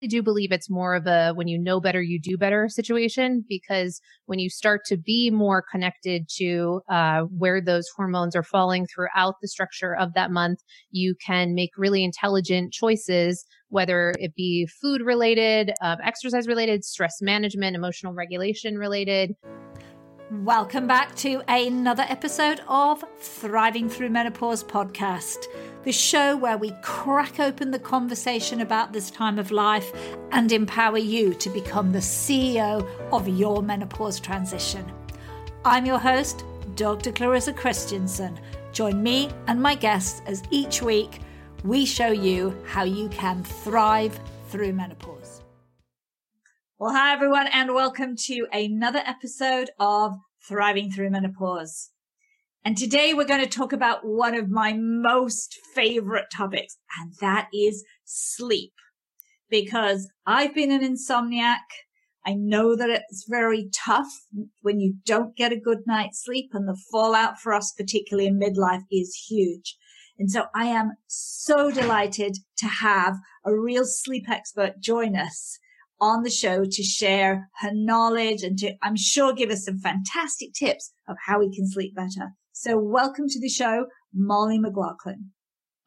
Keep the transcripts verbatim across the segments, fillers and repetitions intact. I do believe it's more of a when you know better, you do better situation, because when you start to be more connected to uh, where those hormones are falling throughout the structure of that month, you can make really intelligent choices, whether it be food related, uh, exercise related, stress management, emotional regulation related. Welcome back to another episode of Thriving Through Menopause Podcast, the show where we crack open the conversation about this time of life and empower you to become the C E O of your menopause transition. I'm your host, Doctor Clarissa Christiansen. Join me and my guests as each week we show you how you can thrive through menopause. Well, hi, everyone, and welcome to another episode of Thriving Through Menopause. And today we're going to talk about one of my most favorite topics, and that is sleep. Because I've been an insomniac. I know that it's very tough when you don't get a good night's sleep, and the fallout for us, particularly in midlife, is huge. And so I am so delighted to have a real sleep expert join us on the show to share her knowledge and to, I'm sure, give us some fantastic tips of how we can sleep better. So welcome to the show, Mollie McGlocklin.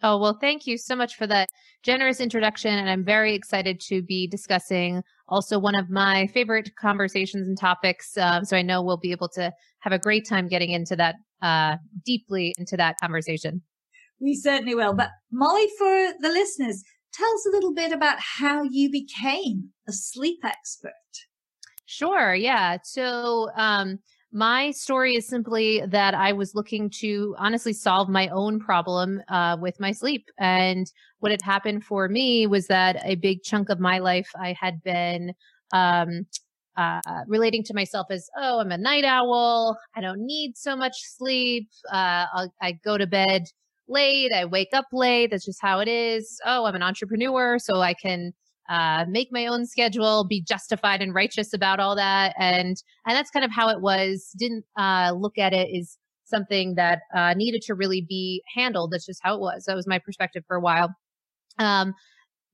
Oh, well, thank you so much for that generous introduction. And I'm very excited to be discussing also one of my favorite conversations and topics. Um, so I know we'll be able to have a great time getting into that, uh, deeply into that conversation. We certainly will. But Mollie, for the listeners, tell us a little bit about how you became a sleep expert. Sure. Yeah. So um, my story is simply that I was looking to honestly solve my own problem uh, with my sleep. And what had happened for me was that a big chunk of my life, I had been um, uh, relating to myself as, oh, I'm a night owl. I don't need so much sleep. Uh, I'll, I go to bed late. I wake up late. That's just how it is. Oh, I'm an entrepreneur, so I can uh, make my own schedule, be justified and righteous about all that. And, and that's kind of how it was. Didn't uh, look at it as something that uh, needed to really be handled. That's just how it was. That was my perspective for a while. Um,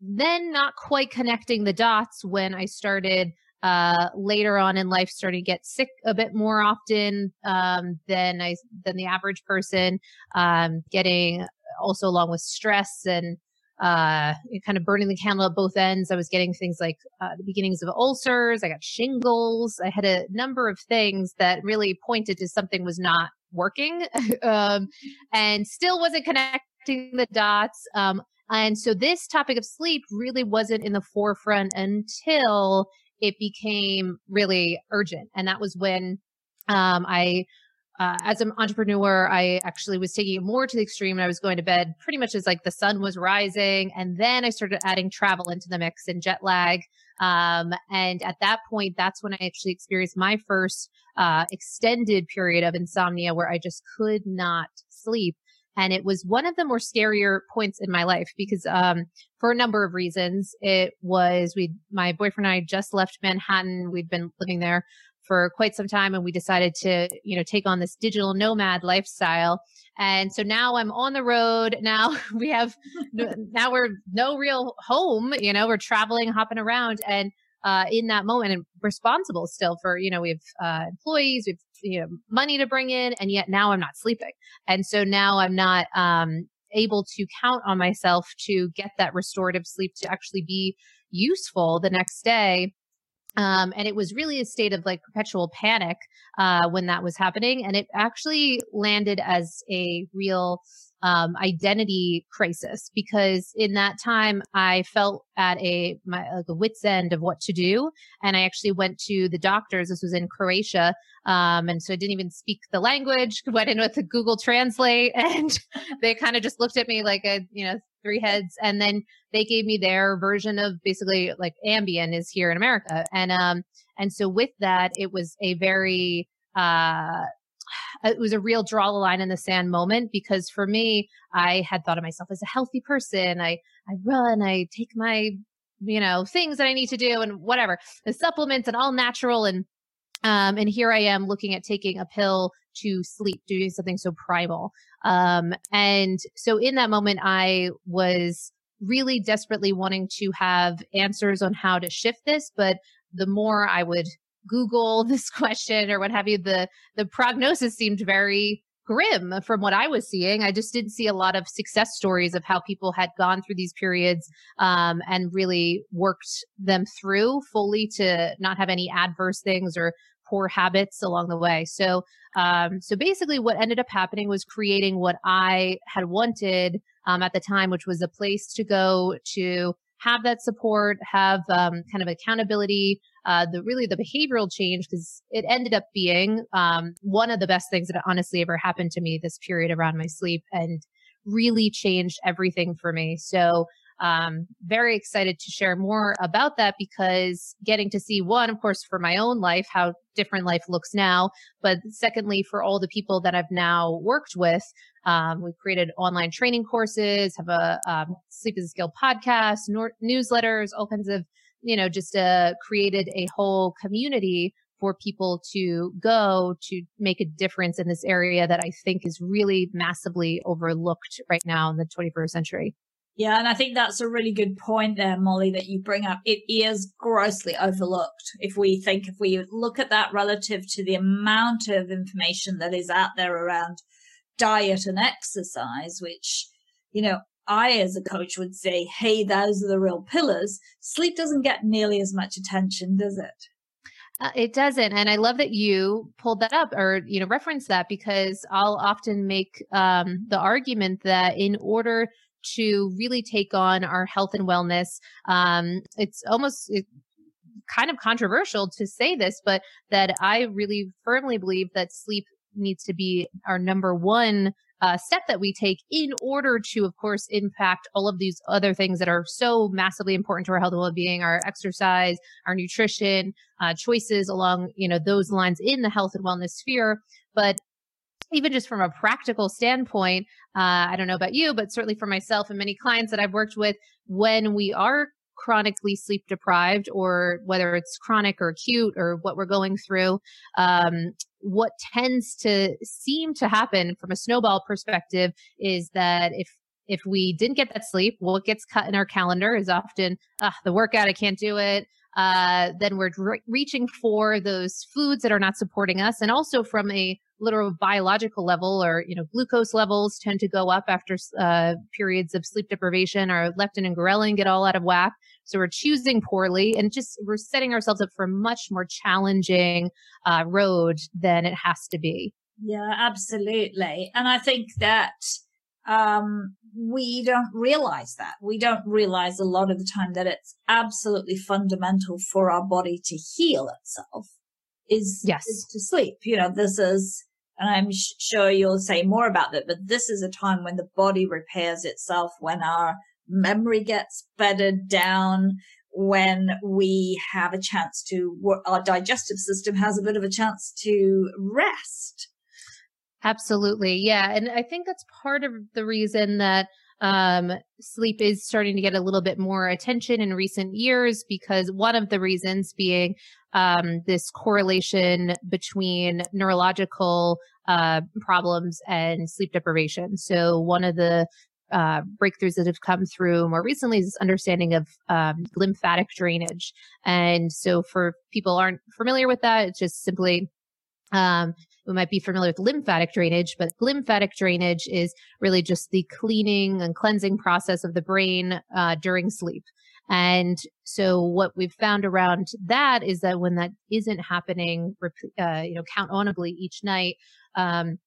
then not quite connecting the dots when I started uh, later on in life, started to get sick a bit more often, um, than I, than the average person, um, getting also along with stress and, uh, kind of burning the candle at both ends. I was getting things like, uh, the beginnings of ulcers. I got shingles. I had a number of things that really pointed to something was not working, um, and still wasn't connecting the dots. Um, and so this topic of sleep really wasn't in the forefront until it became really urgent. And that was when um, I, uh, as an entrepreneur, I actually was taking it more to the extreme. And I was going to bed pretty much as like the sun was rising. And then I started adding travel into the mix and jet lag. Um, and at that point, that's when I actually experienced my first uh, extended period of insomnia where I just could not sleep. And it was one of the more scarier points in my life because, um, for a number of reasons, it was, we, my boyfriend and I just left Manhattan. We'd been living there for quite some time and we decided to, you know, take on this digital nomad lifestyle. And so now I'm on the road. Now we have, now we're no real home, you know, we're traveling, hopping around and, uh, in that moment and responsible still for, you know, we have, uh, employees, we have, you know, money to bring in, and yet now I'm not sleeping. And so now I'm not, um, able to count on myself to get that restorative sleep to actually be useful the next day. Um, and it was really a state of like perpetual panic, uh, when that was happening. And it actually landed as a real, um, identity crisis because in that time I felt at a, my, like a wit's end of what to do. And I actually went to the doctors. This was in Croatia. Um, and so I didn't even speak the language, went in with the Google Translate and they kind of just looked at me like a, you know, three heads. And then they gave me their version of basically like Ambien is here in America. And, um, and so with that, it was a very, uh, it was a real draw the line in the sand moment because for me, I had thought of myself as a healthy person. I, I run, I take my, you know, things that I need to do and whatever, the supplements and all natural. And, um, and here I am looking at taking a pill to sleep, doing something so primal. Um, and so in that moment, I was really desperately wanting to have answers on how to shift this. But the more I would Google this question or what have you, the the prognosis seemed very grim from what I was seeing. I just didn't see a lot of success stories of how people had gone through these periods um, and really worked them through fully to not have any adverse things or poor habits along the way. So, um, so basically what ended up happening was creating what I had wanted um, at the time, which was a place to go to have that support, have um, kind of accountability, uh, the really the behavioral change, because it ended up being um, one of the best things that honestly ever happened to me this period around my sleep, and really changed everything for me. So um, very excited to share more about that, because getting to see one, of course, for my own life, how different life looks now, but secondly, for all the people that I've now worked with, um, we've created online training courses, have a um, Sleep is a Skill podcast, nor- newsletters, all kinds of, you know, just uh, created a whole community for people to go to make a difference in this area that I think is really massively overlooked right now in the twenty-first century. Yeah, and I think that's a really good point there, Molly, that you bring up. It is grossly overlooked. If we think, if we look at that relative to the amount of information that is out there around diet and exercise, which, you know, I as a coach would say, hey, those are the real pillars. Sleep doesn't get nearly as much attention, does it? Uh, it doesn't. And I love that you pulled that up or, you know, referenced that, because I'll often make um, the argument that in order to really take on our health and wellness, um, it's almost it, kind of controversial to say this, but that I really firmly believe that sleep needs to be our number one uh, step that we take in order to, of course, impact all of these other things that are so massively important to our health and well-being, our exercise, our nutrition, uh, choices along, you know, those lines in the health and wellness sphere. But even just from a practical standpoint, uh, I don't know about you, but certainly for myself and many clients that I've worked with, when we are chronically sleep deprived, or whether it's chronic or acute or what we're going through, um, what tends to seem to happen from a snowball perspective is that if if we didn't get that sleep, what gets cut in our calendar is often ah, the workout, I can't do it. Uh, then we're re- reaching for those foods that are not supporting us. And also from a literal biological level, or, you know, glucose levels tend to go up after uh, periods of sleep deprivation. Our leptin and ghrelin get all out of whack. So we're choosing poorly, and just we're setting ourselves up for a much more challenging uh, road than it has to be. Yeah, absolutely. And I think that Um, we don't realize that. We don't realize a lot of the time that it's absolutely fundamental for our body to heal itself is, yes. is to sleep. You know, this is, and I'm sh- sure you'll say more about that, but this is a time when the body repairs itself, when our memory gets bedded down, when we have a chance to, our digestive system has a bit of a chance to rest. Absolutely. Yeah. And I think that's part of the reason that um, sleep is starting to get a little bit more attention in recent years, because one of the reasons being um, this correlation between neurological uh, problems and sleep deprivation. So one of the Uh, breakthroughs that have come through more recently is this understanding of um, lymphatic drainage. And so for people who aren't familiar with that, it's just simply Um, we might be familiar with lymphatic drainage, but lymphatic drainage is really just the cleaning and cleansing process of the brain uh, during sleep. And so what we've found around that is that when that isn't happening, uh, you know, count onably each night, um,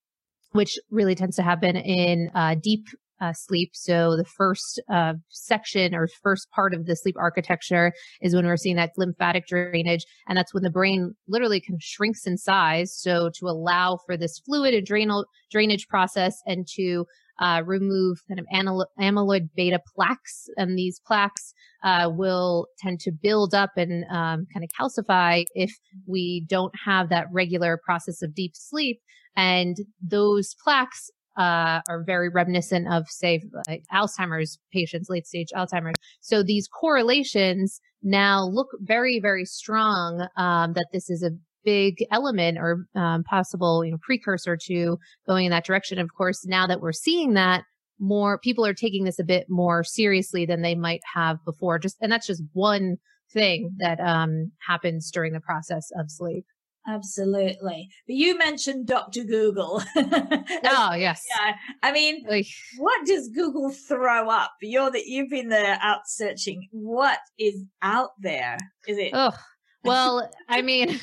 which really tends to happen in uh, deep Uh, sleep. So the first uh, section or first part of the sleep architecture is when we're seeing that lymphatic drainage. And that's when the brain literally can shrinks in size. So to allow for this fluid and drainal, drainage process, and to uh, remove kind of anal- amyloid beta plaques. And these plaques uh, will tend to build up and um, kind of calcify if we don't have that regular process of deep sleep. And those plaques Uh, are very reminiscent of, say, like Alzheimer's patients, late-stage Alzheimer's. So these correlations now look very, very strong um, that this is a big element or um, possible, you know, precursor to going in that direction. Of course, now that we're seeing that, more, people are taking this a bit more seriously than they might have before. Just, and that's just one thing that um, happens during the process of sleep. Absolutely. But you mentioned Doctor Google. Oh, yes. Yeah. I mean, Oy. What does Google throw up? You're that you've been there out searching. What is out there? Is it? Oh, well, I mean,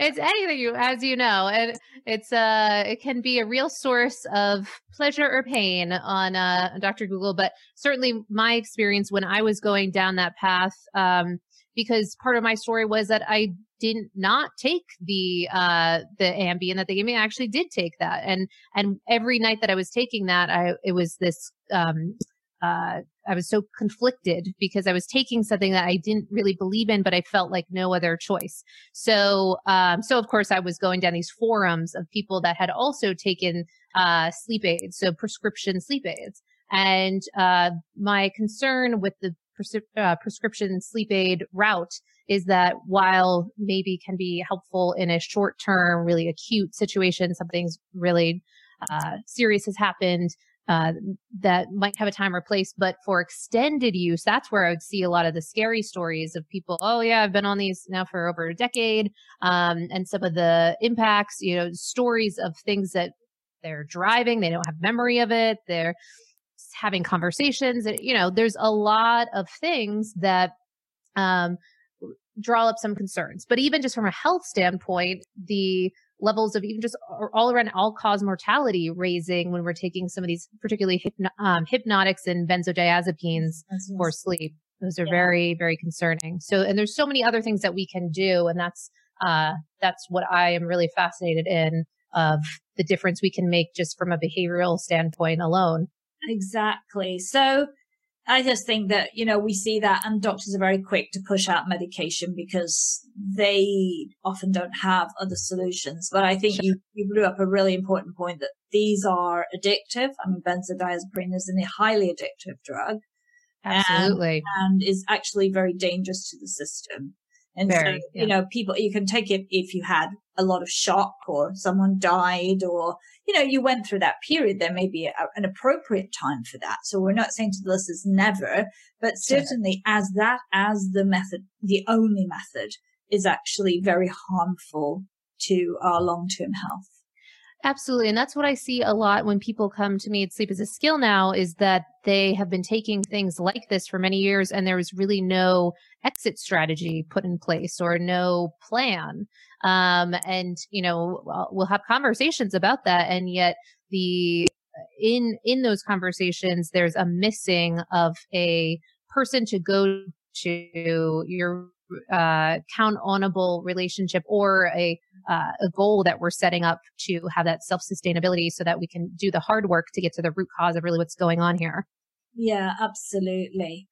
it's anything you, as you know, and it's uh, it can be a real source of pleasure or pain on uh, Doctor Google. But certainly my experience when I was going down that path, um, because part of my story was that I didn't not take the, uh, the Ambien that they gave me. I actually did take that. And, and every night that I was taking that, I, it was this, um, uh, I was so conflicted because I was taking something that I didn't really believe in, but I felt like no other choice. So, um, so of course I was going down these forums of people that had also taken, uh, sleep aids. So prescription sleep aids. And, uh, my concern with the pres- uh, prescription sleep aid route is that while maybe can be helpful in a short-term, really acute situation, something's really uh, serious has happened, uh, that might have a time or place, but for extended use, that's where I would see a lot of the scary stories of people, oh yeah, I've been on these now for over a decade, um, and some of the impacts, you know, stories of things that they're driving, they don't have memory of it, they're having conversations, and, you know, there's a lot of things that um, draw up some concerns. But even just from a health standpoint, the levels of even just all around all cause mortality raising when we're taking some of these particularly hypno- um, hypnotics and benzodiazepines that's for nice. Sleep. Those are yeah. very, very concerning. So, and there's so many other things that we can do. And that's, uh, that's what I am really fascinated in, of the difference we can make just from a behavioral standpoint alone. Exactly. So I just think that, you know, we see that, and doctors are very quick to push out medication because they often don't have other solutions. But I think sure. you, you blew up a really important point that these are addictive. I mean, benzodiazepine is a highly addictive drug. Absolutely. And, and is actually very dangerous to the system. And very, so, yeah. you know, people, you can take it if you had a lot of shock or someone died or, you know, you went through that period. There may be a, an appropriate time for that. So we're not saying to the listeners never, but certainly sure. as that, as the method, the only method is actually very harmful to our long-term health. Absolutely. And that's what I see a lot when people come to me at Sleep is a Skill now, is that they have been taking things like this for many years and there was really no exit strategy put in place or no plan. Um, and, you know, we'll have conversations about that. And yet the in in those conversations, there's a missing of a person to go to your uh, count-onable relationship or a, uh, a goal that we're setting up to have that self-sustainability so that we can do the hard work to get to the root cause of really what's going on here. Yeah, absolutely.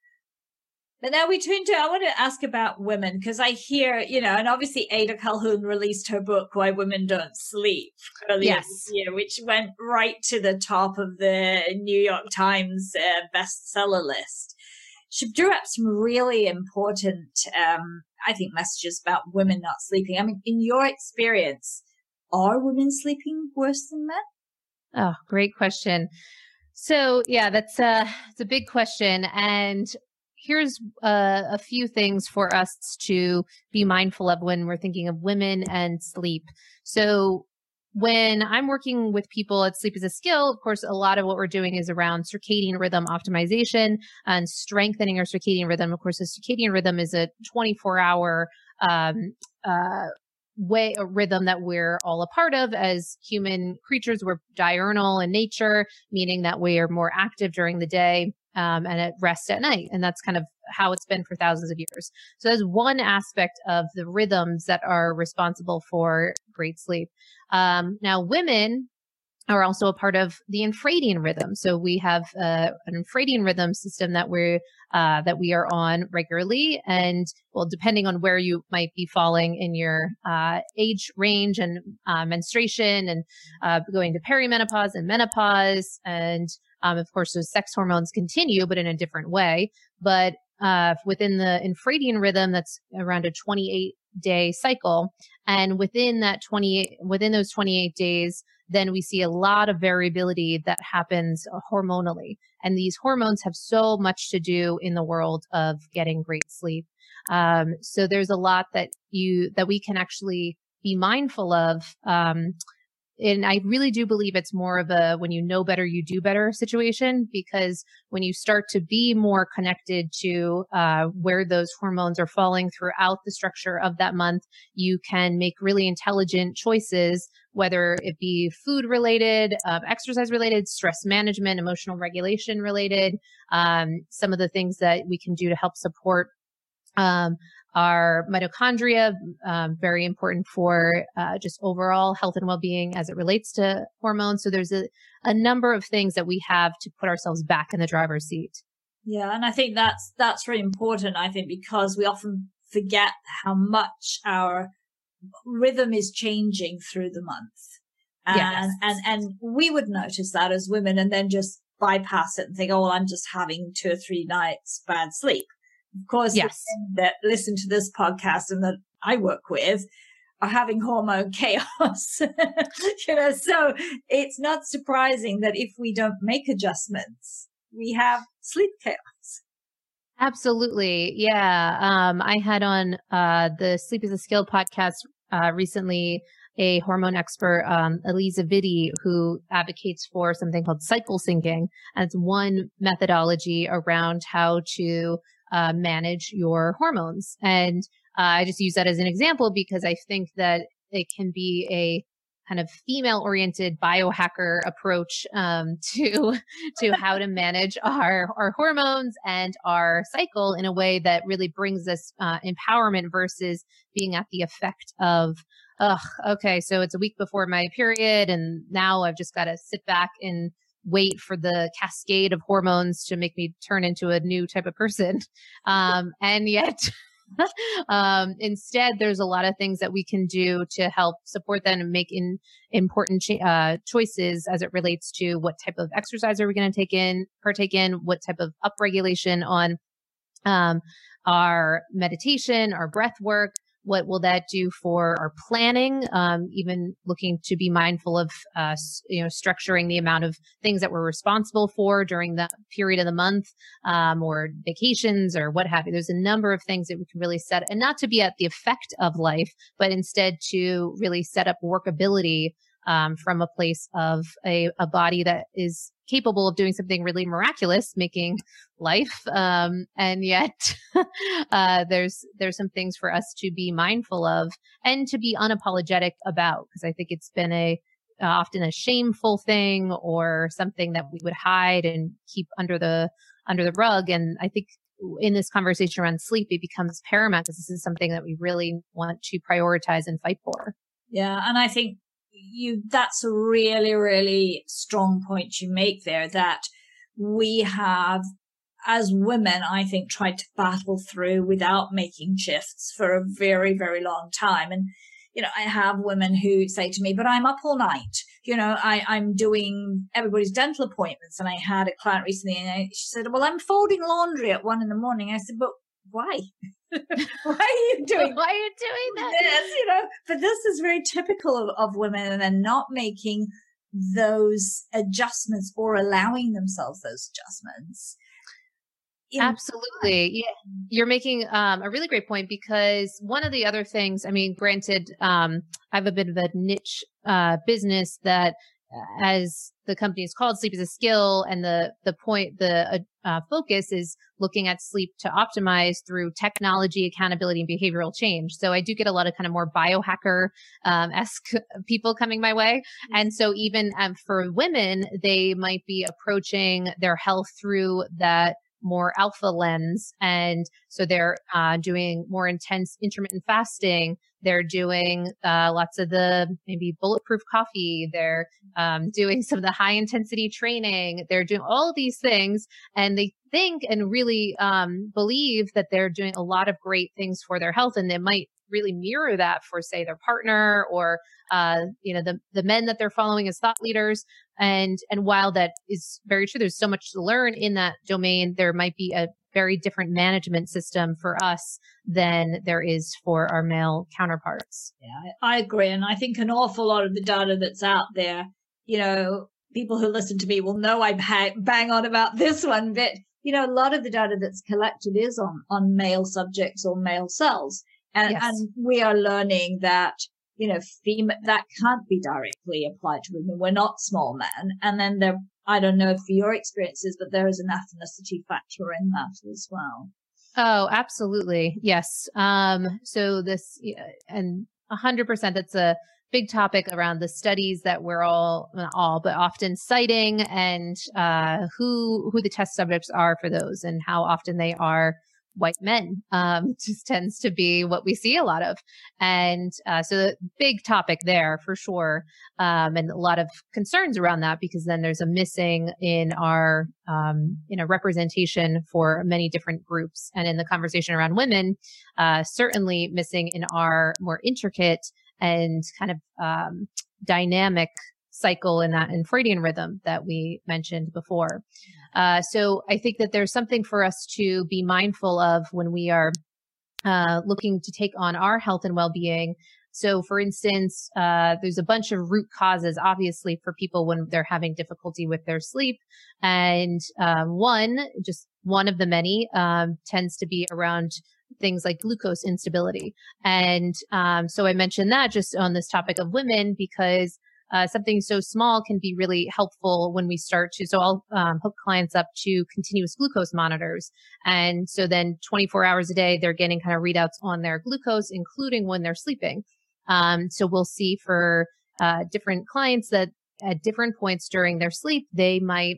But now we turn to, I want to ask about women, because I hear, you know, and obviously Ada Calhoun released her book, Why Women Don't Sleep, earlier yes. this year, which went right to the top of the New York Times uh, bestseller list. She drew up some really important, um, I think, messages about women not sleeping. I mean, in your experience, are women sleeping worse than men? Oh, great question. So, yeah, that's a, it's a big question. And here's uh, a few things for us to be mindful of when we're thinking of women and sleep. So when I'm working with people at Sleep is a Skill, of course, a lot of what we're doing is around circadian rhythm optimization and strengthening our circadian rhythm. Of course, the circadian rhythm is a twenty-four hour um, uh, way a rhythm that we're all a part of as human creatures. We're diurnal in nature, meaning that we are more active during the day um, and at rest at night. And that's kind of how it's been for thousands of years. So that's one aspect of the rhythms that are responsible for great sleep. Um, now, women are also a part of the infradian rhythm. So we have uh, an infradian rhythm system that we're uh, that we are on regularly, and well, depending on where you might be falling in your uh, age range and uh, menstruation, and uh, going to perimenopause and menopause, and um, of course, those sex hormones continue, but in a different way. But uh, within the infradian rhythm, that's around a twenty-eight day cycle. And within that twenty-eight, within those twenty-eight days, then we see a lot of variability that happens hormonally. And these hormones have so much to do in the world of getting great sleep. Um, so there's a lot that you, that we can actually be mindful of. Um, and I really do believe it's more of a, when you know better, you do better situation, because when you start to be more connected to, uh, where those hormones are falling throughout the structure of that month, you can make really intelligent choices, whether it be food related, uh, exercise related, stress management, emotional regulation related. Um, some of the things that we can do to help support, um, Our mitochondria, um, very important for uh, just overall health and well-being as it relates to hormones. So there's a, a number of things that we have to put ourselves back in the driver's seat. Yeah, and I think that's that's really important, I think, because we often forget how much our rhythm is changing through the month. And, yes. and, and we would notice that as women and then just bypass it and think, oh, well, I'm just having two or three nights bad sleep. Of course, yes. That listen to this podcast and that I work with are having hormone chaos. You know, so it's not surprising that if we don't make adjustments, we have sleep chaos. Absolutely. Yeah. Um, I had on uh, the Sleep is a Skill podcast uh, recently a hormone expert, um, Elisa Vitti, who advocates for something called cycle syncing. And it's one methodology around how to Uh, manage your hormones. And uh, I just use that as an example because I think that it can be a kind of female-oriented biohacker approach um, to to how to manage our, our hormones and our cycle in a way that really brings us uh, empowerment versus being at the effect of, ugh, okay, so it's a week before my period and now I've just got to sit back and wait for the cascade of hormones to make me turn into a new type of person. Um, and yet, um, instead, there's a lot of things that we can do to help support them and make in, important ch- uh, choices as it relates to what type of exercise are we going to take in, partake in, what type of upregulation on um, our meditation, our breath work. What will that do for our planning? Um, even looking to be mindful of, uh, you know, structuring the amount of things that we're responsible for during the period of the month, um, or vacations or what have you. There's a number of things that we can really set, and not to be at the effect of life, but instead to really set up workability um, from a place of a, a body that is capable of doing something really miraculous, making life. Um, and yet, uh, there's, there's some things for us to be mindful of and to be unapologetic about, because I think it's been a, uh, often a shameful thing or something that we would hide and keep under the, under the rug. And I think in this conversation around sleep, it becomes paramount because this is something that we really want to prioritize and fight for. Yeah. And I think, You, that's a really, really strong point you make there, that we have, as women, I think, tried to battle through without making shifts for a very, very long time. And, you know, I have women who say to me, but I'm up all night. You know, I, I'm doing everybody's dental appointments. And I had a client recently and I, she said, well, I'm folding laundry at one in the morning. I said, but why? Why are you doing? Why are you doing that? This, you know, but this is very typical of, of women and not making those adjustments or allowing themselves those adjustments. In- Absolutely, yeah. You're making um, a really great point, because one of the other things, I mean, granted, um, I have a bit of a niche uh, business that, as the company is called, Sleep is a Skill, and the the point, the uh, focus is looking at sleep to optimize through technology, accountability, and behavioral change. So I do get a lot of kind of more biohacker um, esque people coming my way, and so even um, for women, they might be approaching their health through that more alpha lens, and so they're uh, doing more intense intermittent fasting. They're doing uh, lots of the maybe bulletproof coffee. They're um, doing some of the high intensity training. They're doing all these things, and they think and really um, believe that they're doing a lot of great things for their health, and they might really mirror that for, say, their partner or uh, you know the the men that they're following as thought leaders. And and while that is very true, there's so much to learn in that domain. There might be a very different management system for us than there is for our male counterparts. Yeah, I agree. And I think an awful lot of the data that's out there you know, people who listen to me will know I bang on about this one, but, you know, a lot of the data that's collected is on, on male subjects or male cells. And, yes. and we are learning that, you know, female, that can't be directly applied to women. We're not small men. And then there, I don't know for your experiences, but there is an ethnicity factor in that as well. Oh, absolutely. Yes. Um, so this, and a hundred percent, that's a big topic around the studies that we're all, not all, but often citing, and, uh, who, who the test subjects are for those and how often they are white men, um, just tends to be what we see a lot of. And, uh, so big topic there for sure. Um, and a lot of concerns around that, because then there's a missing in our, um, in a representation for many different groups, and in the conversation around women, uh, certainly missing in our more intricate and kind of, um, dynamic cycle in that infradian rhythm that we mentioned before. Uh, so I think that there's something for us to be mindful of when we are uh, looking to take on our health and well-being. So for instance, uh, there's a bunch of root causes, obviously, for people when they're having difficulty with their sleep. And um, one, just one of the many, um, tends to be around things like glucose instability. And um, so I mentioned that just on this topic of women, because Uh, something so small can be really helpful when we start to, so I'll um, hook clients up to continuous glucose monitors. And so then twenty-four hours a day, they're getting kind of readouts on their glucose, including when they're sleeping. Um, so we'll see for uh, different clients that at different points during their sleep, they might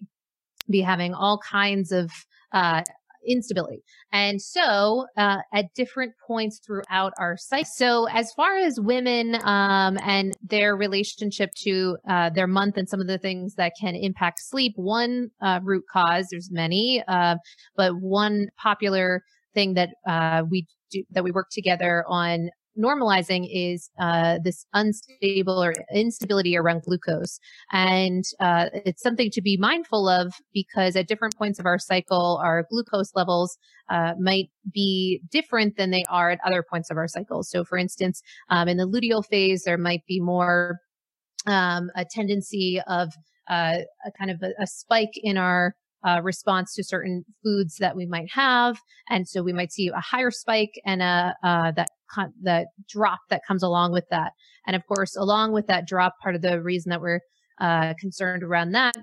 be having all kinds of uh instability. And so, uh, at different points throughout our cycle. So as far as women, um, and their relationship to, uh, their month and some of the things that can impact sleep, one, uh, root cause, there's many, uh, but one popular thing that, uh, we do, that we work together on normalizing is, uh, this unstable or instability around glucose. And, uh, it's something to be mindful of, because at different points of our cycle, our glucose levels, uh, might be different than they are at other points of our cycle. So for instance, um, in the luteal phase, there might be more, um, a tendency of, uh, a kind of a, a spike in our Uh, response to certain foods that we might have. And so we might see a higher spike and a, uh, that, that drop that comes along with that. And of course, along with that drop, part of the reason that we're, uh, concerned around that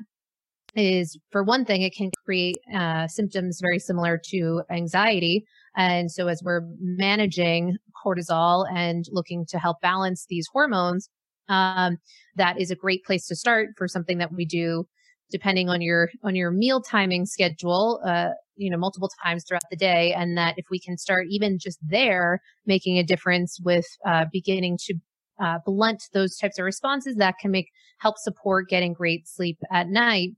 is, for one thing, it can create, uh, symptoms very similar to anxiety. And so as we're managing cortisol and looking to help balance these hormones, um, that is a great place to start for something that we do depending on your, on your meal timing schedule, uh, you know, multiple times throughout the day. And that if we can start even just there making a difference with, uh, beginning to, uh, blunt those types of responses, that can make, help support getting great sleep at night.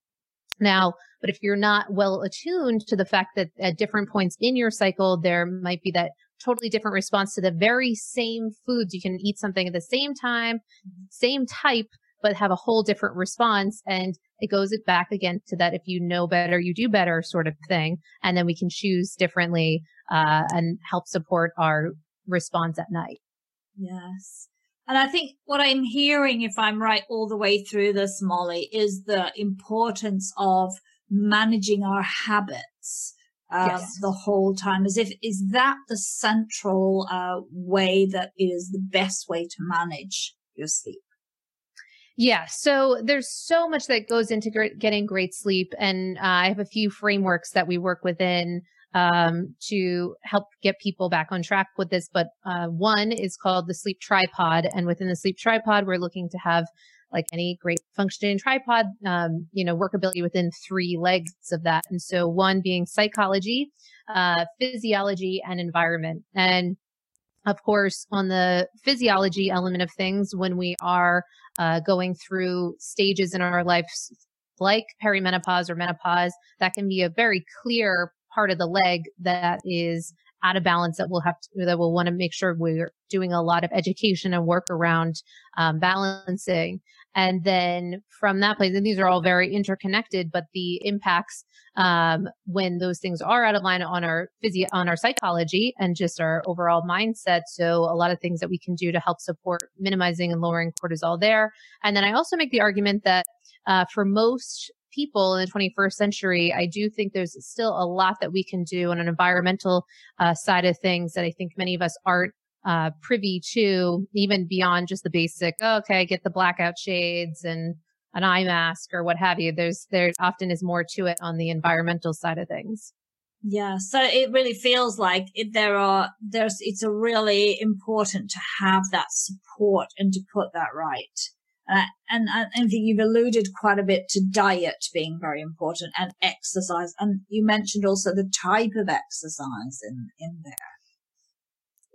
Now, but if you're not well attuned to the fact that at different points in your cycle, there might be that totally different response to the very same foods. You can eat something at the same time, same type, but have a whole different response. And it goes back again to that if you know better, you do better sort of thing. And then we can choose differently uh, and help support our response at night. Yes. And I think what I'm hearing, if I'm right all the way through this, Molly, is the importance of managing our habits uh, yes. the whole time. As if, is that the central uh, way that is the best way to manage your sleep? Yeah. So there's so much that goes into great, getting great sleep. And uh, I have a few frameworks that we work within um, to help get people back on track with this. But uh, one is called the sleep tripod. And within the sleep tripod, we're looking to have, like any great functioning tripod, um, you know, workability within three legs of that. And so one being psychology, uh, physiology, and environment. And of course, on the physiology element of things, when we are uh, going through stages in our lives, like perimenopause or menopause, that can be a very clear part of the leg that is out of balance that we'll have to, that we'll want to make sure we're doing a lot of education and work around um, balancing. And then from that place, and these are all very interconnected, but the impacts um, when those things are out of line on our physio, on our psychology and just our overall mindset. So a lot of things that we can do to help support minimizing and lowering cortisol there. And then I also make the argument that uh, for most people in the twenty-first century, I do think there's still a lot that we can do on an environmental uh, side of things that I think many of us aren't uh, privy to, even beyond just the basic, oh, okay, get the blackout shades and an eye mask or what have you. There's, there often is more to it on the environmental side of things. Yeah. So it really feels like it, there are, there's, it's a really important to have that support and to put that right. Uh, and, and I think you've alluded quite a bit to diet being very important and exercise. And you mentioned also the type of exercise in, in there.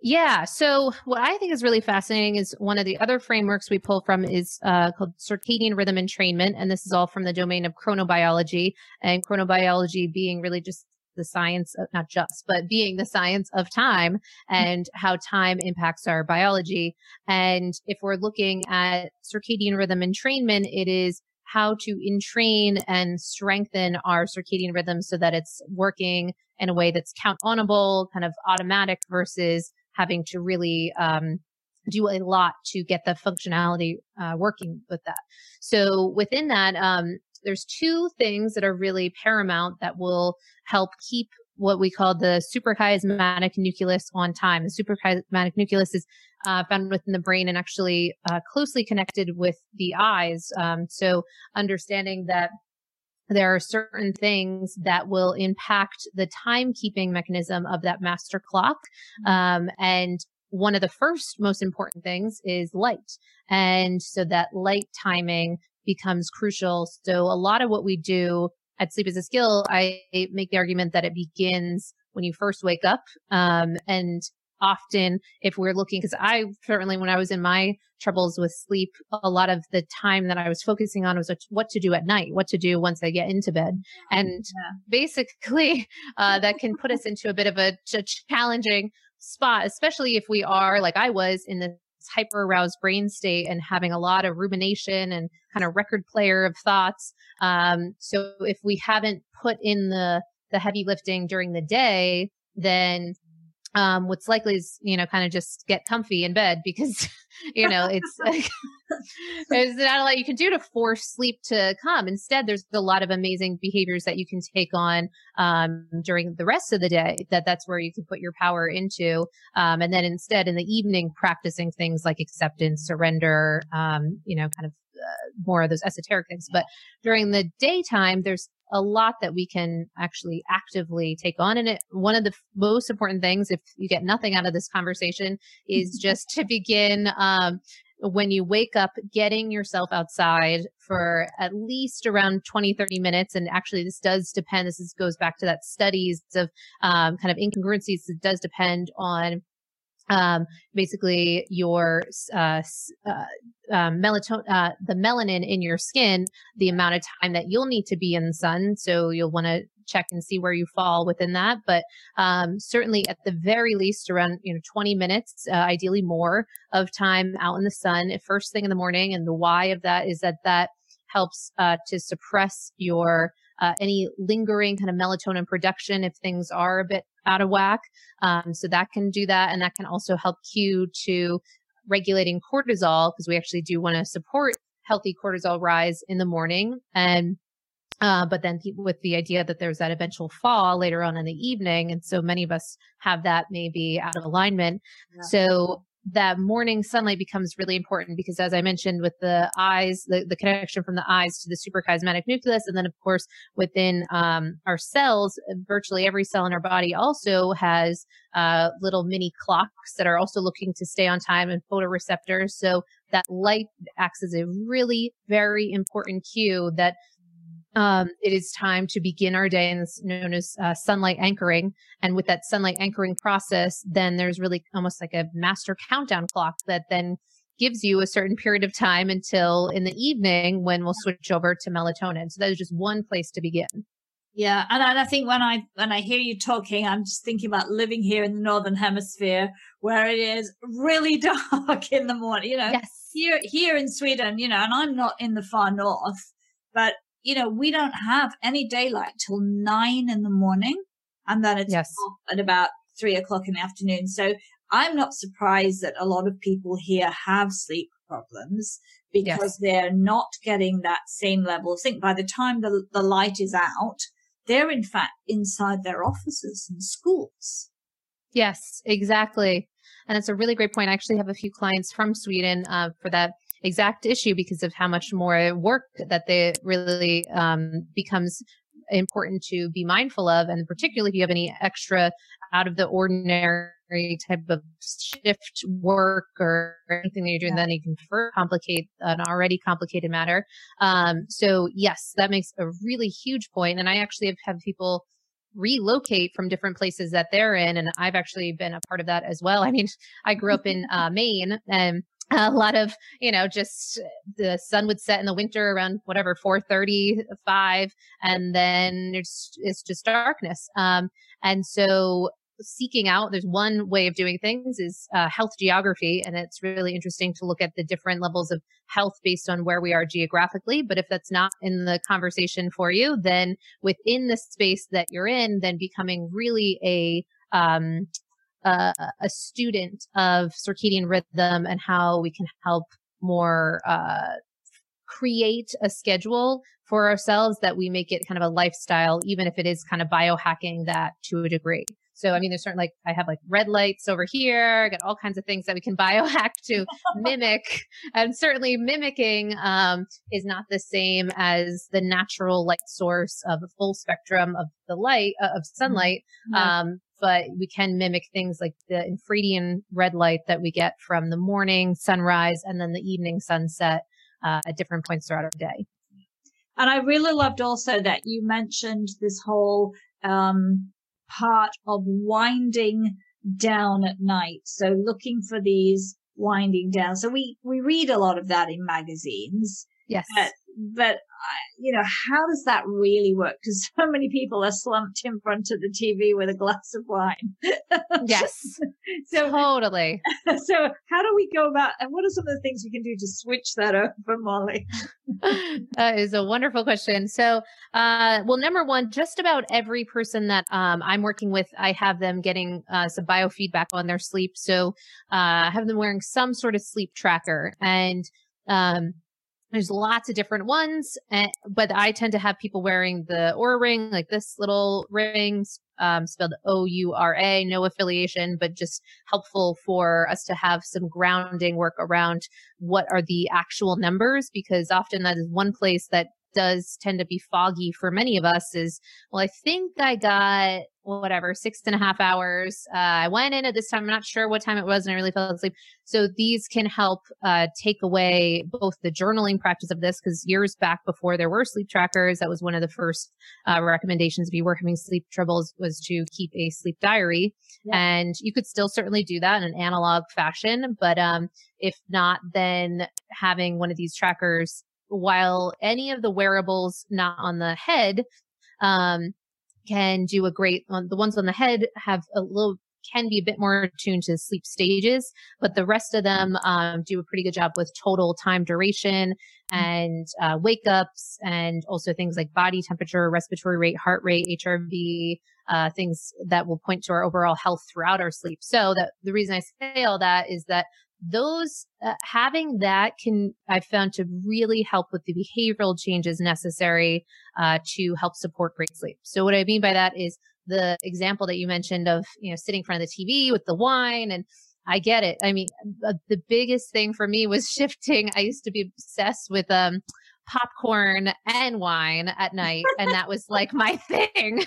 Yeah. So what I think is really fascinating is one of the other frameworks we pull from is uh, called circadian rhythm entrainment. And this is all from the domain of chronobiology, and chronobiology being really just the science of, not just, but being the science of time and how time impacts our biology. And if we're looking at circadian rhythm entrainment, it is how to entrain and strengthen our circadian rhythm so that it's working in a way that's count-onable, kind of automatic, versus having to really um, do a lot to get the functionality uh, working with that. So within that, um, there's two things that are really paramount that will help keep what we call the suprachiasmatic nucleus on time. The suprachiasmatic nucleus is uh, found within the brain and actually uh, closely connected with the eyes. Um, so understanding that there are certain things that will impact the timekeeping mechanism of that master clock. Um, and one of the first most important things is light. And so that light timing becomes crucial. So a lot of what we do at Sleep is a Skill, I make the argument that it begins when you first wake up. Um, and often if we're looking, because I certainly, when I was in my troubles with sleep, a lot of the time that I was focusing on was what to do at night, what to do once I get into bed. And yeah. basically uh, that can put us into a bit of a, a challenging spot, especially if we are, like I was, in the hyper aroused brain state and having a lot of rumination and kind of record player of thoughts. Um, so if we haven't put in the, the heavy lifting during the day, then um, what's likely is, you know, kind of just get comfy in bed because, you know, it's like, there's not a lot you can do to force sleep to come. Instead, there's a lot of amazing behaviors that you can take on um, during the rest of the day, that that's where you can put your power into. Um, and then instead in the evening, practicing things like acceptance, surrender, um, you know, kind of uh, more of those esoteric things. But during the daytime, there's a lot that we can actually actively take on. And it, one of the f- most important things, if you get nothing out of this conversation, is just to begin um, when you wake up, getting yourself outside for at least around twenty, thirty minutes. And actually this does depend, this is, goes back to that studies of um, kind of incongruencies. It does depend on um, basically your uh, uh Um, melatonin, uh, the melanin in your skin, the amount of time that you'll need to be in the sun. So you'll want to check and see where you fall within that. But um, certainly at the very least around, you know, twenty minutes, uh, ideally more of time out in the sun first thing in the morning. And the why of that is that that helps uh, to suppress your uh, any lingering kind of melatonin production if things are a bit out of whack. Um, so that can do that. And that can also help cue to regulating cortisol, because we actually do want to support healthy cortisol rise in the morning. And, uh, but then with the idea that there's that eventual fall later on in the evening. And so many of us have that maybe out of alignment. Yeah. So that morning sunlight becomes really important because, as I mentioned, with the eyes, the, the connection from the eyes to the suprachiasmatic nucleus. And then of course, within, um, our cells, virtually every cell in our body also has, uh, little mini clocks that are also looking to stay on time, and photoreceptors. So that light acts as a really very important cue that Um, it is time to begin our day, and it's known as uh, sunlight anchoring. And with that sunlight anchoring process, then there's really almost like a master countdown clock that then gives you a certain period of time until in the evening when we'll switch over to melatonin. So that is just one place to begin. Yeah. And I think when I, when I hear you talking, I'm just thinking about living here in the Northern Hemisphere where it is really dark in the morning, you know, yes. here, here in Sweden, you know, and I'm not in the far north, but you know, we don't have any daylight till nine in the morning, and then it's yes. off at about three o'clock in the afternoon. So I'm not surprised that a lot of people here have sleep problems because yes. they're not getting that same level of sync. By the time the, the light is out, they're in fact inside their offices and schools. Yes, exactly. And it's a really great point. I actually have a few clients from Sweden uh, for that exact issue because of how much more work that they really um, becomes important to be mindful of. And particularly if you have any extra out of the ordinary type of shift work or anything that you're doing, yeah. then you can further complicate an already complicated matter. Um, so yes, that makes a really huge point. And I actually have, have people relocate from different places that they're in. And I've actually been a part of that as well. I mean, I grew up in uh, Maine, and a lot of, you know, just the sun would set in the winter around whatever, four thirty, five, and then it's, it's just darkness. Um, and so seeking out, there's one way of doing things is uh, health geography. And it's really interesting to look at the different levels of health based on where we are geographically. But if that's not in the conversation for you, then within the space that you're in, then becoming really a, um, Uh, a student of circadian rhythm and how we can help more uh, create a schedule for ourselves that we make it kind of a lifestyle, even if it is kind of biohacking that to a degree. So, I mean, there's certain, like, I have like red lights over here, I got all kinds of things that we can biohack to mimic. And certainly mimicking um, is not the same as the natural light source of a full spectrum of the light, uh, of sunlight. Mm-hmm. Um, but we can mimic things like the infradian red light that we get from the morning sunrise and then the evening sunset uh, at different points throughout our day. And I really loved also that you mentioned this whole um, part of winding down at night. So looking for these winding down. So we, we read a lot of that in magazines. Yes. But, but you know, how does that really work? Because so many people are slumped in front of the T V with a glass of wine. Yes, so, totally. So how do we go about, and what are some of the things we can do to switch that over, Molly? That is a wonderful question. So, uh, well, number one, just about every person that um, I'm working with, I have them getting uh, some biofeedback on their sleep. So uh, I have them wearing some sort of sleep tracker. And um there's lots of different ones, and, but I tend to have people wearing the Oura ring, like this little ring, um, spelled O U R A, no affiliation, but just helpful for us to have some grounding work around what are the actual numbers, because often that is one place that does tend to be foggy for many of us is, well, I think I got whatever, six and a half hours. Uh, I went in at this time. I'm not sure what time it was and I really fell asleep. So these can help uh, take away both the journaling practice of this, because years back before there were sleep trackers, that was one of the first uh, recommendations if you were having sleep troubles was to keep a sleep diary. Yeah. And you could still certainly do that in an analog fashion. But um, if not, then having one of these trackers, while any of the wearables not on the head um, can do a great, the ones on the head have a little, can be a bit more attuned to sleep stages, but the rest of them um, do a pretty good job with total time duration and uh, wake ups, and also things like body temperature, respiratory rate, heart rate, H R V, uh, things that will point to our overall health throughout our sleep. So that the reason I say all that is that those uh, having that can, I've found, to really help with the behavioral changes necessary uh, to help support great sleep. So what I mean by that is the example that you mentioned of, you know, sitting in front of the T V with the wine, and I get it. I mean, uh, the biggest thing for me was shifting. I used to be obsessed with um, popcorn and wine at night, and that was like my thing.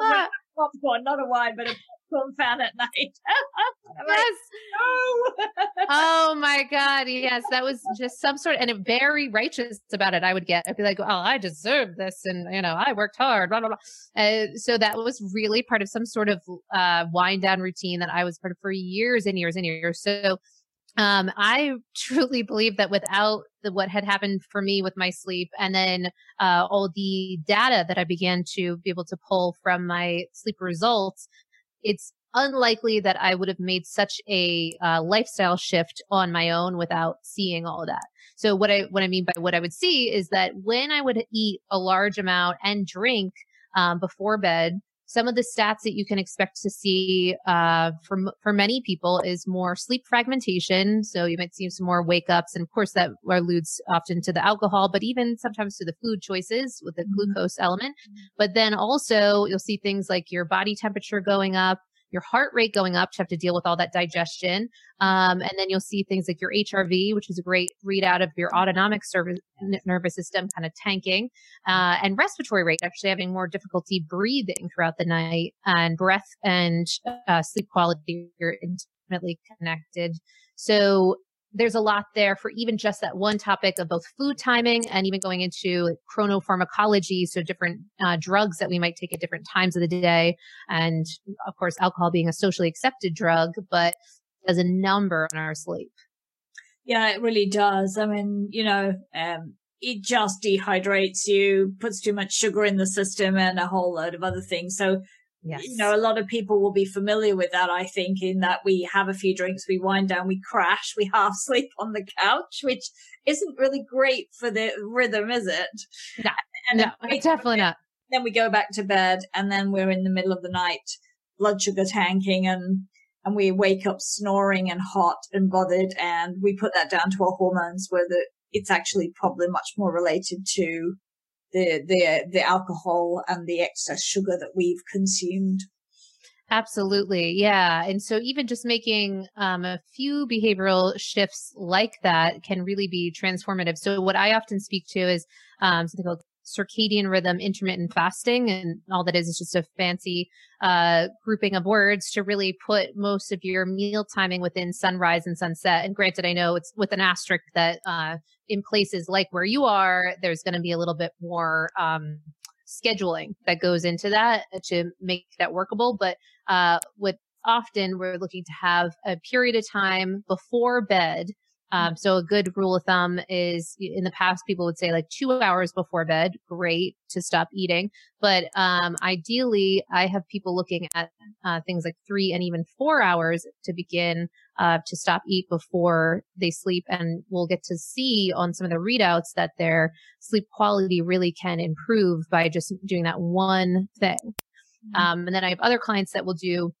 uh, popcorn, not a wine, but a popcorn fan at night. Yes. Like, no. Oh my God. Yes. That was just some sort of, and very righteous about it. I would get, I'd be like, oh, I deserve this. And, you know, I worked hard, blah, blah, blah. Uh, so that was really part of some sort of uh, wind down routine that I was part of for years and years and years. So um, I truly believe that without the, what had happened for me with my sleep, and then uh, all the data that I began to be able to pull from my sleep results, it's unlikely that I would have made such a uh, lifestyle shift on my own without seeing all that. So what I what I mean by what I would see is that when I would eat a large amount and drink um, before bed, Some of the stats that you can expect to see uh, for, for many people is more sleep fragmentation. So you might see some more wake ups. And of course, that alludes often to the alcohol, but even sometimes to the food choices with the mm-hmm. glucose element. But then also you'll see things like your body temperature going up, your heart rate going up to have to deal with all that digestion. Um, and then you'll see things like your H R V, which is a great readout of your autonomic service, nervous system kind of tanking, uh, and respiratory rate, actually having more difficulty breathing throughout the night, and breath and uh, sleep quality are intimately connected. So there's a lot there for even just that one topic of both food timing and even going into chronopharmacology. So different uh, drugs that we might take at different times of the day. And of course, alcohol being a socially accepted drug, but does a number on our sleep. Yeah, it really does. I mean, you know, um, it just dehydrates you, puts too much sugar in the system and a whole load of other things. So yes. You know, a lot of people will be familiar with that, I think, in that we have a few drinks, we wind down, we crash, we half sleep on the couch, which isn't really great for the rhythm, is it? No, and no we, definitely not. Then we go back to bed and then we're in the middle of the night, blood sugar tanking, and, and we wake up snoring and hot and bothered. And we put that down to our hormones, where the, it's actually probably much more related to the the the alcohol and the excess sugar that we've consumed. Absolutely. Yeah. And so even just making um, a few behavioral shifts like that can really be transformative. So what I often speak to is um, something called circadian rhythm, intermittent fasting, and all that is is just a fancy uh, grouping of words to really put most of your meal timing within sunrise and sunset. And granted, I know it's with an asterisk that uh, in places like where you are, there's going to be a little bit more um, scheduling that goes into that to make that workable. But uh, with often we're looking to have a period of time before bed. Um, so a good rule of thumb is, in the past, people would say like two hours before bed, great to stop eating. But um, ideally, I have people looking at uh, things like three and even four hours to begin uh, to stop eat before they sleep. And we'll get to see on some of the readouts that their sleep quality really can improve by just doing that one thing. Mm-hmm. Um, and then I have other clients that will do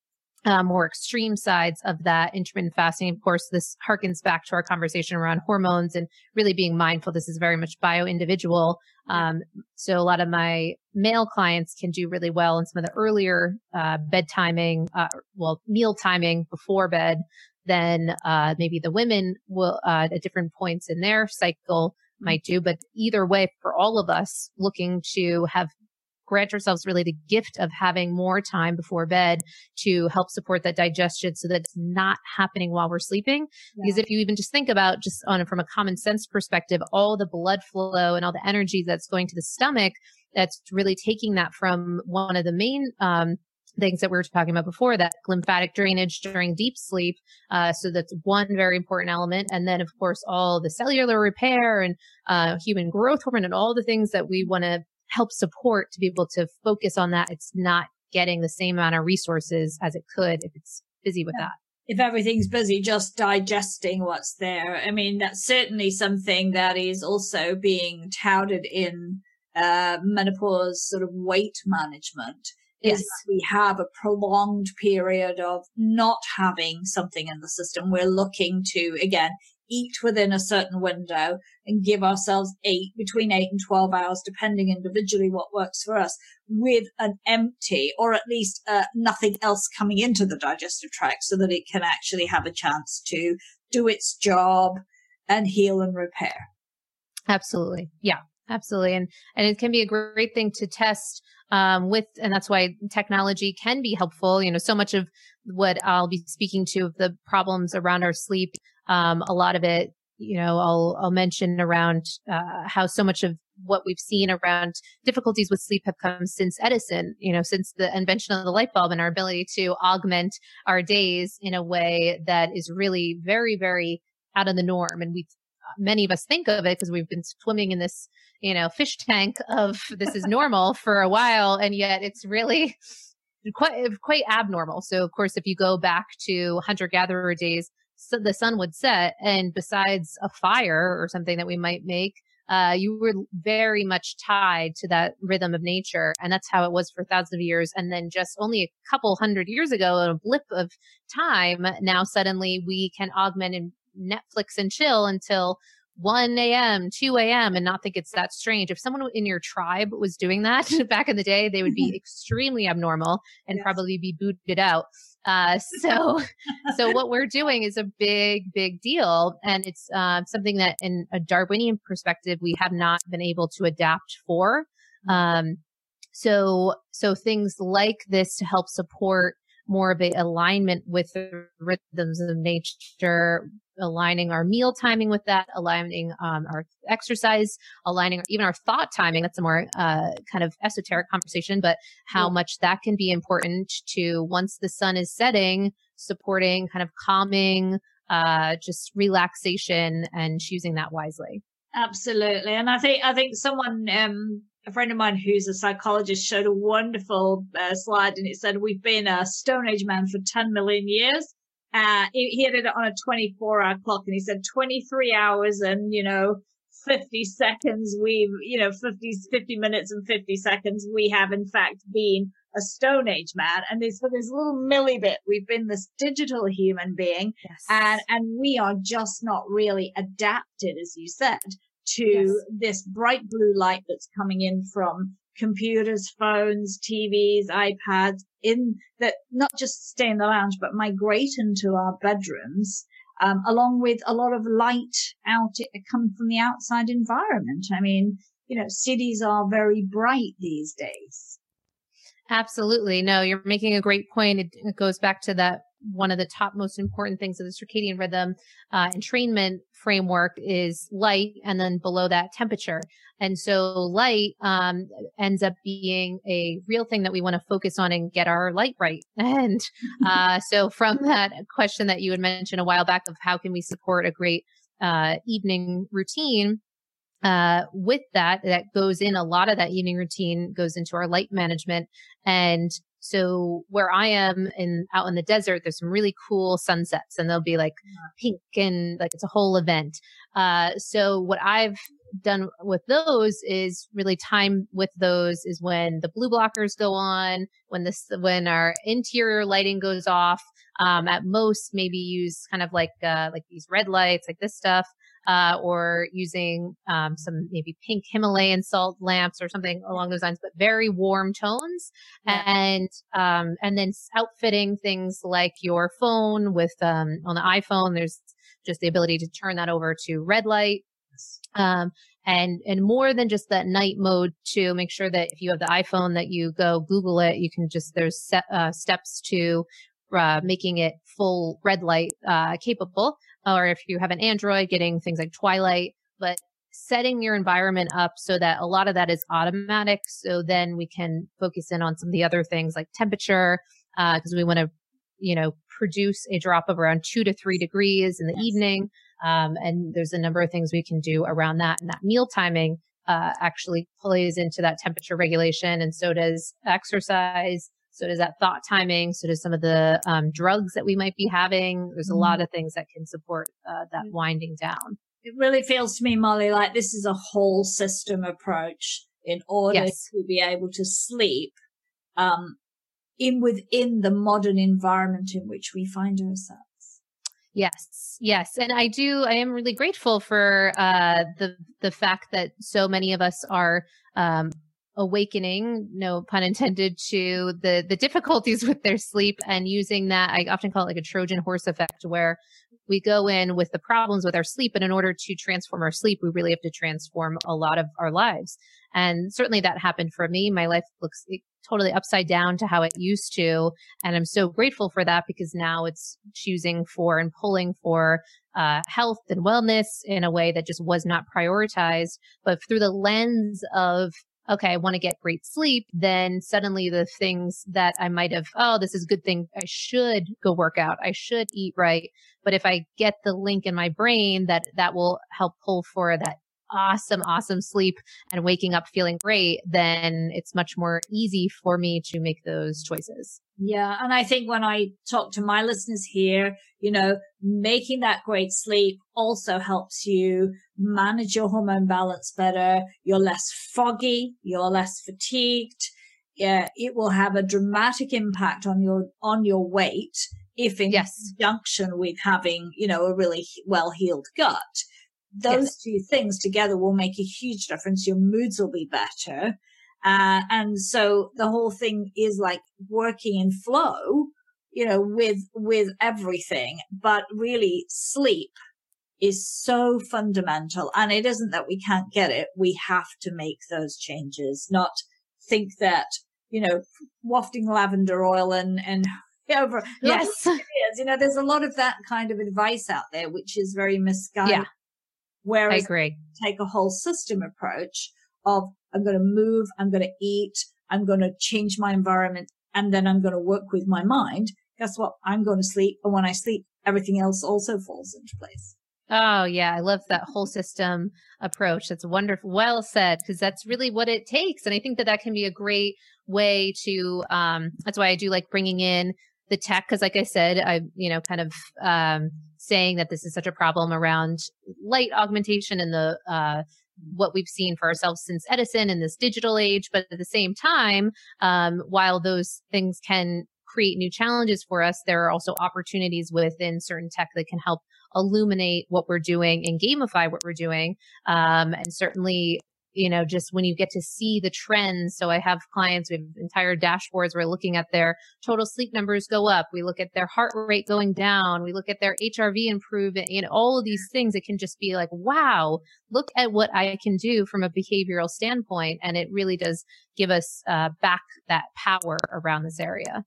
Uh, more extreme sides of that intermittent fasting. Of course, this harkens back to our conversation around hormones and really being mindful. This is very much bio-individual. Um, so a lot of my male clients can do really well in some of the earlier uh, bed timing, uh, well, meal timing before bed than uh, maybe the women will uh, at different points in their cycle might do. But either way, for all of us looking to have grant ourselves really the gift of having more time before bed to help support that digestion so that it's not happening while we're sleeping. Yeah. Because if you even just think about just on from a common sense perspective, all the blood flow and all the energy that's going to the stomach, that's really taking that from one of the main um, things that we were talking about before, that lymphatic drainage during deep sleep. Uh, so that's one very important element. And then, of course, all the cellular repair and uh, human growth hormone and all the things that we want to help support to be able to focus on that. It's not getting the same amount of resources as it could if it's busy with yeah. that. If everything's busy just digesting what's there. I mean, that's certainly something that is also being touted in uh, menopause sort of weight management. Yes. Is that we have a prolonged period of not having something in the system. We're looking to, again, eat within a certain window and give ourselves eight, between eight and twelve hours, depending individually what works for us, with an empty or at least uh, nothing else coming into the digestive tract so that it can actually have a chance to do its job and heal and repair. Absolutely. Yeah, absolutely. And, and it can be a great thing to test um, with, and that's why technology can be helpful. You know, so much of what I'll be speaking to of the problems around our sleep, Um, a lot of it, you know, I'll, I'll mention around uh, how so much of what we've seen around difficulties with sleep have come since Edison, you know, since the invention of the light bulb and our ability to augment our days in a way that is really very, very out of the norm. And we, many of us think of it because we've been swimming in this, you know, fish tank of this is normal for a while. And yet it's really quite, quite abnormal. So of course, if you go back to hunter-gatherer days, so the sun would set, and besides a fire or something that we might make, uh, you were very much tied to that rhythm of nature. And that's how it was for thousands of years. And then just only a couple hundred years ago, in a blip of time, now suddenly we can augment and Netflix and chill until one a.m., two a.m. and not think it's that strange. If someone in your tribe was doing that back in the day, they would be extremely abnormal and yes. probably be booted out. Uh, so, so what we're doing is a big, big deal. And it's uh, something that in a Darwinian perspective, we have not been able to adapt for. Um, so, so things like this to help support more of an alignment with the rhythms of nature, aligning our meal timing with that, aligning um, our exercise, aligning even our thought timing. That's a more uh, kind of esoteric conversation, but how yeah. much that can be important to, once the sun is setting, supporting kind of calming, uh, just relaxation and choosing that wisely. Absolutely. And I think, I think someone, um, a friend of mine who's a psychologist showed a wonderful uh, slide, and it said, we've been a Stone Age man for ten million years. Uh, he, he had it on a twenty-four hour clock, and he said twenty-three hours and, you know, fifty seconds we've, you know, fifty, fifty minutes and fifty seconds. We have in fact been a Stone Age man. And it's for this little milli bit, we've been this digital human being. Yes. And, and we are just not really adapted, as you said, to yes. this bright blue light that's coming in from computers, phones, T Vs, iPads, in that not just stay in the lounge, but migrate into our bedrooms, um, along with a lot of light out coming from the outside environment. I mean, you know, cities are very bright these days. Absolutely. No, you're making a great point. It, it goes back to that. One of the top most important things of the circadian rhythm uh, entrainment framework is light, and then below that, temperature. And so light um, ends up being a real thing that we want to focus on and get our light right. And uh, so from that question that you had mentioned a while back of how can we support a great uh, evening routine, Uh, with that, that goes in a lot of that evening routine goes into our light management. And so where I am in out in the desert, there's some really cool sunsets, and they'll be like pink and like it's a whole event. Uh, so what I've done with those is really time with those is when the blue blockers go on, when this, when our interior lighting goes off, um, at most maybe use kind of like, uh, like these red lights, like this stuff. Uh, or using um, some maybe pink Himalayan salt lamps or something along those lines, but very warm tones. Yeah. And um, and then outfitting things like your phone with um, on the iPhone, there's just the ability to turn that over to red light. Um, and and more than just that night mode, to make sure that if you have the iPhone that you go Google it, you can just, there's se- uh, steps to uh, making it full red light uh, capable. Or if you have an Android, getting things like Twilight, but setting your environment up so that a lot of that is automatic. So then we can focus in on some of the other things like temperature, uh, because we want to, you know, produce a drop of around two to three degrees in the yes. evening. Um, and there's a number of things we can do around that. And that meal timing uh, actually plays into that temperature regulation. And so does exercise. So does that thought timing. So does some of the um, drugs that we might be having. There's a lot of things that can support uh, that winding down. It really feels to me, Molly, like this is a whole system approach in order yes. to be able to sleep um, in within the modern environment in which we find ourselves. Yes. Yes. And I do, I am really grateful for uh, the, the fact that so many of us are um, awakening, no pun intended, to the the difficulties with their sleep, and using that, I often call it like a Trojan horse effect, where we go in with the problems with our sleep, and in order to transform our sleep, we really have to transform a lot of our lives. And certainly that happened for me. My life looks totally upside down to how it used to, and I'm so grateful for that, because now it's choosing for and pulling for uh, health and wellness in a way that just was not prioritized. But through the lens of, okay, I want to get great sleep, then suddenly the things that I might have, oh, this is a good thing, I should go work out, I should eat right. But if I get the link in my brain that that will help pull for that awesome, awesome sleep and waking up feeling great, then it's much more easy for me to make those choices. Yeah. And I think when I talk to my listeners here, you know, making that great sleep also helps you manage your hormone balance better. You're less foggy. You're less fatigued. Yeah. It will have a dramatic impact on your, on your weight if in yes. conjunction with having, you know, a really well-healed gut. Those yes. two things together will make a huge difference. Your moods will be better. Uh, and so the whole thing is like working in flow, you know, with, with everything, but really sleep is so fundamental. And it isn't that we can't get it. We have to make those changes, not think that, you know, wafting lavender oil and, and over. Yes. You know, there's a lot of that kind of advice out there, which is very misguided. Yeah. Whereas I agree. Take a whole system approach of, I'm going to move, I'm going to eat, I'm going to change my environment, and then I'm going to work with my mind. Guess what? I'm going to sleep. And when I sleep, everything else also falls into place. Oh, yeah. I love that whole system approach. That's wonderful. Well said, because that's really what it takes. And I think that that can be a great way to, um, that's why I do like bringing in the tech. Because like I said, I, you know, kind of, um, saying that this is such a problem around light augmentation and the, uh, what we've seen for ourselves since Edison in this digital age. But at the same time, um, while those things can create new challenges for us, there are also opportunities within certain tech that can help illuminate what we're doing and gamify what we're doing. Um, and certainly, you know, just when you get to see the trends. So I have clients, we have entire dashboards. We're looking at their total sleep numbers go up. We look at their heart rate going down. We look at their H R V improvement, you know, all of these things. It can just be like, wow, look at what I can do from a behavioral standpoint. And it really does give us uh, back that power around this area.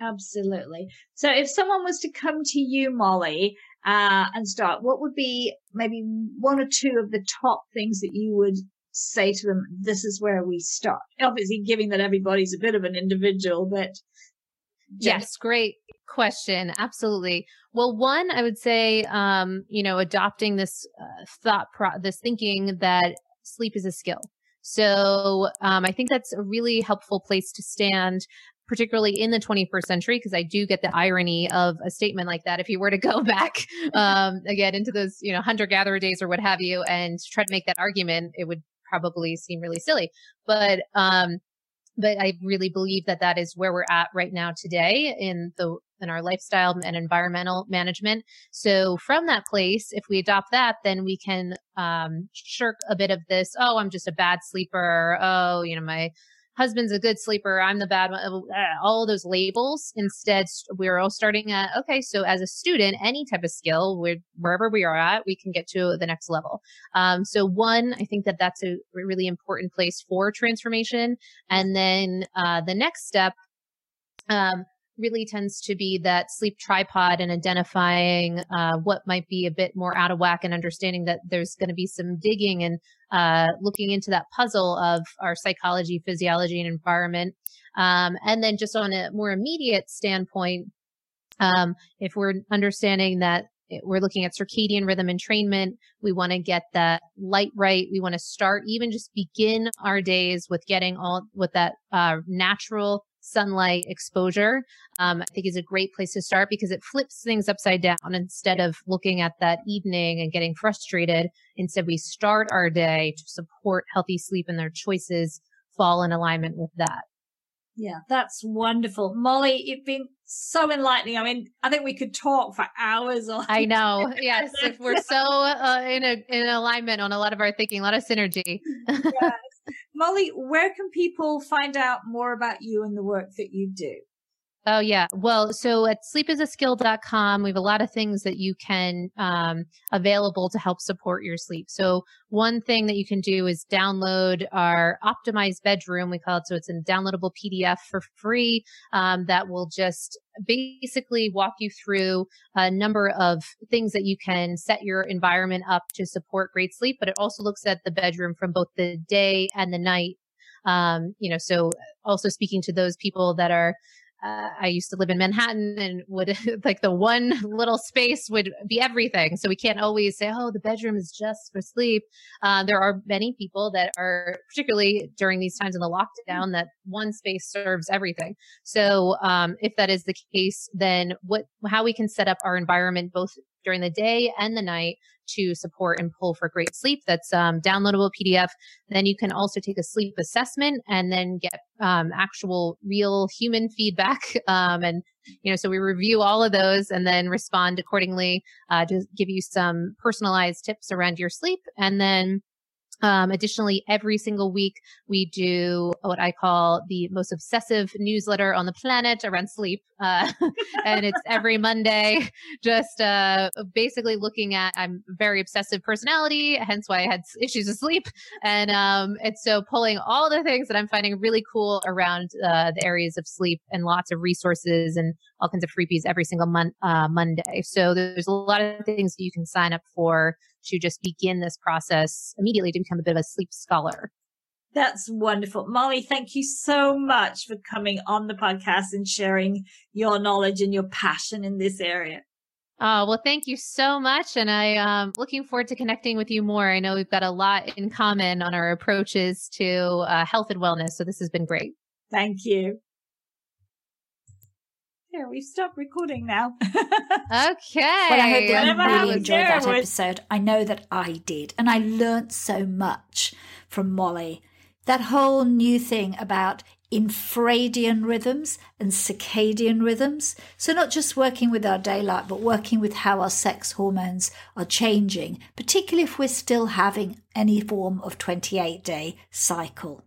Absolutely. So if someone was to come to you, Mollie, uh, and start, what would be maybe one or two of the top things that you would say to them, this is where we start? Obviously, given that everybody's a bit of an individual, but... Yes, great question. Absolutely. Well, one, I would say, um, you know, adopting this uh, thought, pro- this thinking that sleep is a skill. So um, I think that's a really helpful place to stand, particularly in the twenty-first century, because I do get the irony of a statement like that. If you were to go back um, again into those, you know, hunter-gatherer days or what have you, and try to make that argument, it would probably seem really silly, but, um, but I really believe that that is where we're at right now today in the, in our lifestyle and environmental management. So from that place, if we adopt that, then we can, um, shirk a bit of this. Oh, I'm just a bad sleeper. Oh, you know, my husband's a good sleeper. I'm the bad one. All those labels. Instead, we're all starting at, okay, so as a student, any type of skill, we're, wherever we are at, we can get to the next level. Um, so one, I think that that's a really important place for transformation. And then uh, the next step um, really tends to be that sleep tripod and identifying uh, what might be a bit more out of whack and understanding that there's going to be some digging and uh, looking into that puzzle of our psychology, physiology, and environment. Um, and then just on a more immediate standpoint, um, if we're understanding that we're looking at circadian rhythm entrainment, we want to get that light right. We want to start, even just begin our days with getting all with that uh, natural sunlight exposure, um, I think is a great place to start because it flips things upside down. Instead of looking at that evening and getting frustrated, instead we start our day to support healthy sleep and their choices fall in alignment with that. Yeah, that's wonderful. Mollie, you've been so enlightening. I mean, I think we could talk for hours on. I know. Yes. If we're so uh, in a, in alignment on a lot of our thinking, a lot of synergy. Yes. Mollie, where can people find out more about you and the work that you do? Oh, yeah. Well, so at sleep is a skill dot com, we have a lot of things that you can, um, available to help support your sleep. So one thing that you can do is download our optimized bedroom, we call it. So it's a downloadable P D F for free, um, that will just basically walk you through a number of things that you can set your environment up to support great sleep. But it also looks at the bedroom from both the day and the night. Um, you know, so also speaking to those people that are Uh, I used to live in Manhattan and would like the one little space would be everything. So we can't always say, oh, the bedroom is just for sleep. Uh, there are many people that are, particularly during these times in the lockdown, that one space serves everything. So um, if that is the case, then what, how we can set up our environment both during the day and the night to support and pull for great sleep. That's um, downloadable P D F. Then you can also take a sleep assessment and then get um, actual real human feedback. Um, and, you know, so we review all of those and then respond accordingly uh, to give you some personalized tips around your sleep. And then Um, additionally, every single week, we do what I call the most obsessive newsletter on the planet around sleep. Uh, and it's every Monday, just uh, basically looking at, I'm a very obsessive personality, hence why I had issues with sleep. And um, it's so pulling all the things that I'm finding really cool around uh, the areas of sleep, and lots of resources and all kinds of freebies every single mon- uh, Monday. So there's a lot of things that you can sign up for to just begin this process immediately to become a bit of a sleep scholar. That's wonderful. Mollie, thank you so much for coming on the podcast and sharing your knowledge and your passion in this area. Oh, well, thank you so much. And I am um, looking forward to connecting with you more. I know we've got a lot in common on our approaches to uh, health and wellness. So this has been great. Thank you. Yeah, we've stopped recording now. Okay. Well, I hope everyone really enjoyed that episode. I know that I did. And I learned so much from Mollie. That whole new thing about infradian rhythms and circadian rhythms. So not just working with our daylight, but working with how our sex hormones are changing, particularly if we're still having any form of twenty-eight day cycle.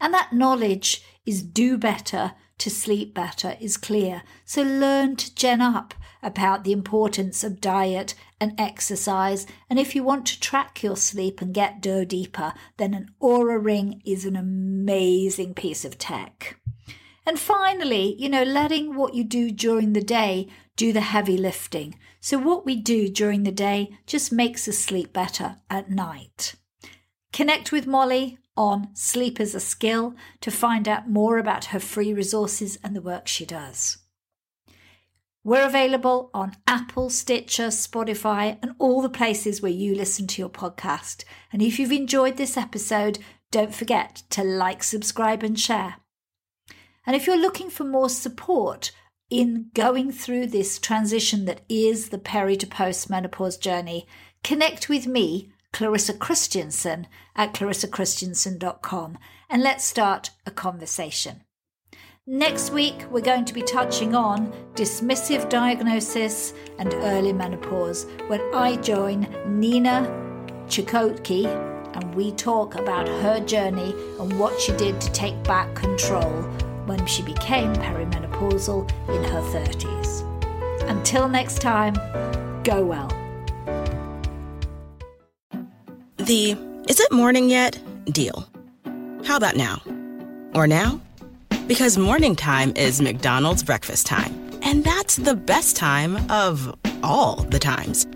And that knowledge is do better to sleep better is clear. So learn to gen up about the importance of diet and exercise. And if you want to track your sleep and get do deeper, then an Oura ring is an amazing piece of tech. And finally, you know, letting what you do during the day do the heavy lifting. So what we do during the day just makes us sleep better at night. Connect with Mollie on Sleep is a Skill to find out more about her free resources and the work she does. We're available on Apple, Stitcher, Spotify, and all the places where you listen to your podcast. And if you've enjoyed this episode, don't forget to like, subscribe, and share. And if you're looking for more support in going through this transition that is the peri to post menopause journey, connect with me, Clarissa Christiansen, at clarissa christiansen dot com, and let's start a conversation. Next week, we're going to be touching on dismissive diagnosis and early menopause when I join Nina Chikotki and we talk about her journey and what she did to take back control when she became perimenopausal in her thirties. Until next time, go well. The "is it morning yet" deal. How about now? Or now? Because morning time is McDonald's breakfast time. And that's the best time of all the times.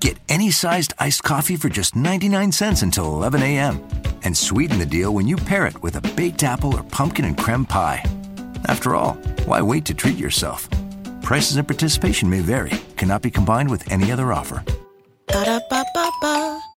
Get any sized iced coffee for just ninety-nine cents until eleven a.m. And sweeten the deal when you pair it with a baked apple or pumpkin and creme pie. After all, why wait to treat yourself? Prices and participation may vary. Cannot be combined with any other offer. Ba-da-ba-ba-ba.